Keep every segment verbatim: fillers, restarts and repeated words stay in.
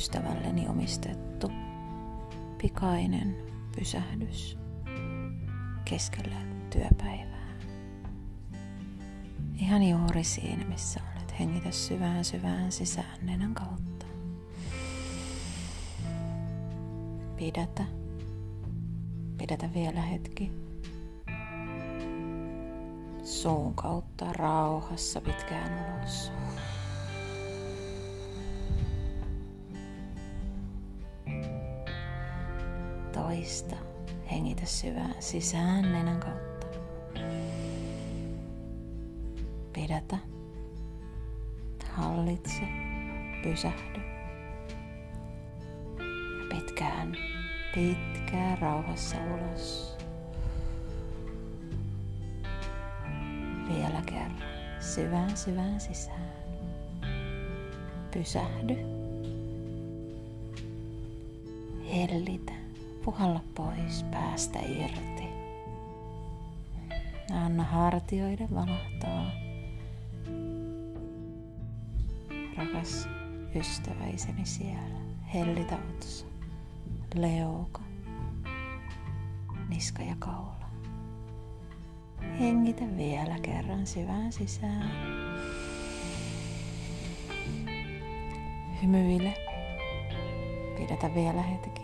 ystävälleni omistettu pikainen pysähdys keskellä työpäivää. Ihan juuri siinä, missä olet. Hengitä syvään syvään sisään nenän kautta. Pidätä. Pidätä vielä hetki. Suun kautta rauhassa pitkään ulos. Toista. Hengitä syvään sisään nenän kautta. Pidätä. Hallitse. Pysähdy. Ja pitkään, pitkään rauhassa ulos. Vielä kerran. Syvään, syvään sisään. Pysähdy. Hellitä. Puhalla pois, päästä irti. Anna hartioiden valahtaa. Rakas ystäväiseni siellä, hellitä otsa, leuka, niska ja kaula. Hengitä vielä kerran syvään sisään. Hymyile. Pidätä vielä hetki.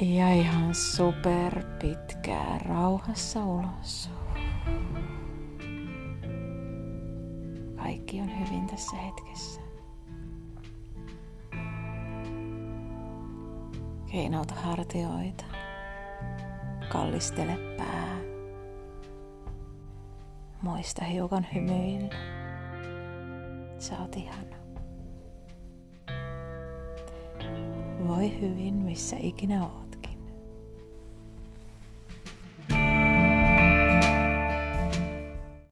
Ja ihan super pitkää rauhassa ulos. Kaikki on hyvin tässä hetkessä. Keinauta hartioita. Kallistele pää. Muista hiukan hymyillä. Sä oot ihana. Voi hyvin, missä ikinä oot.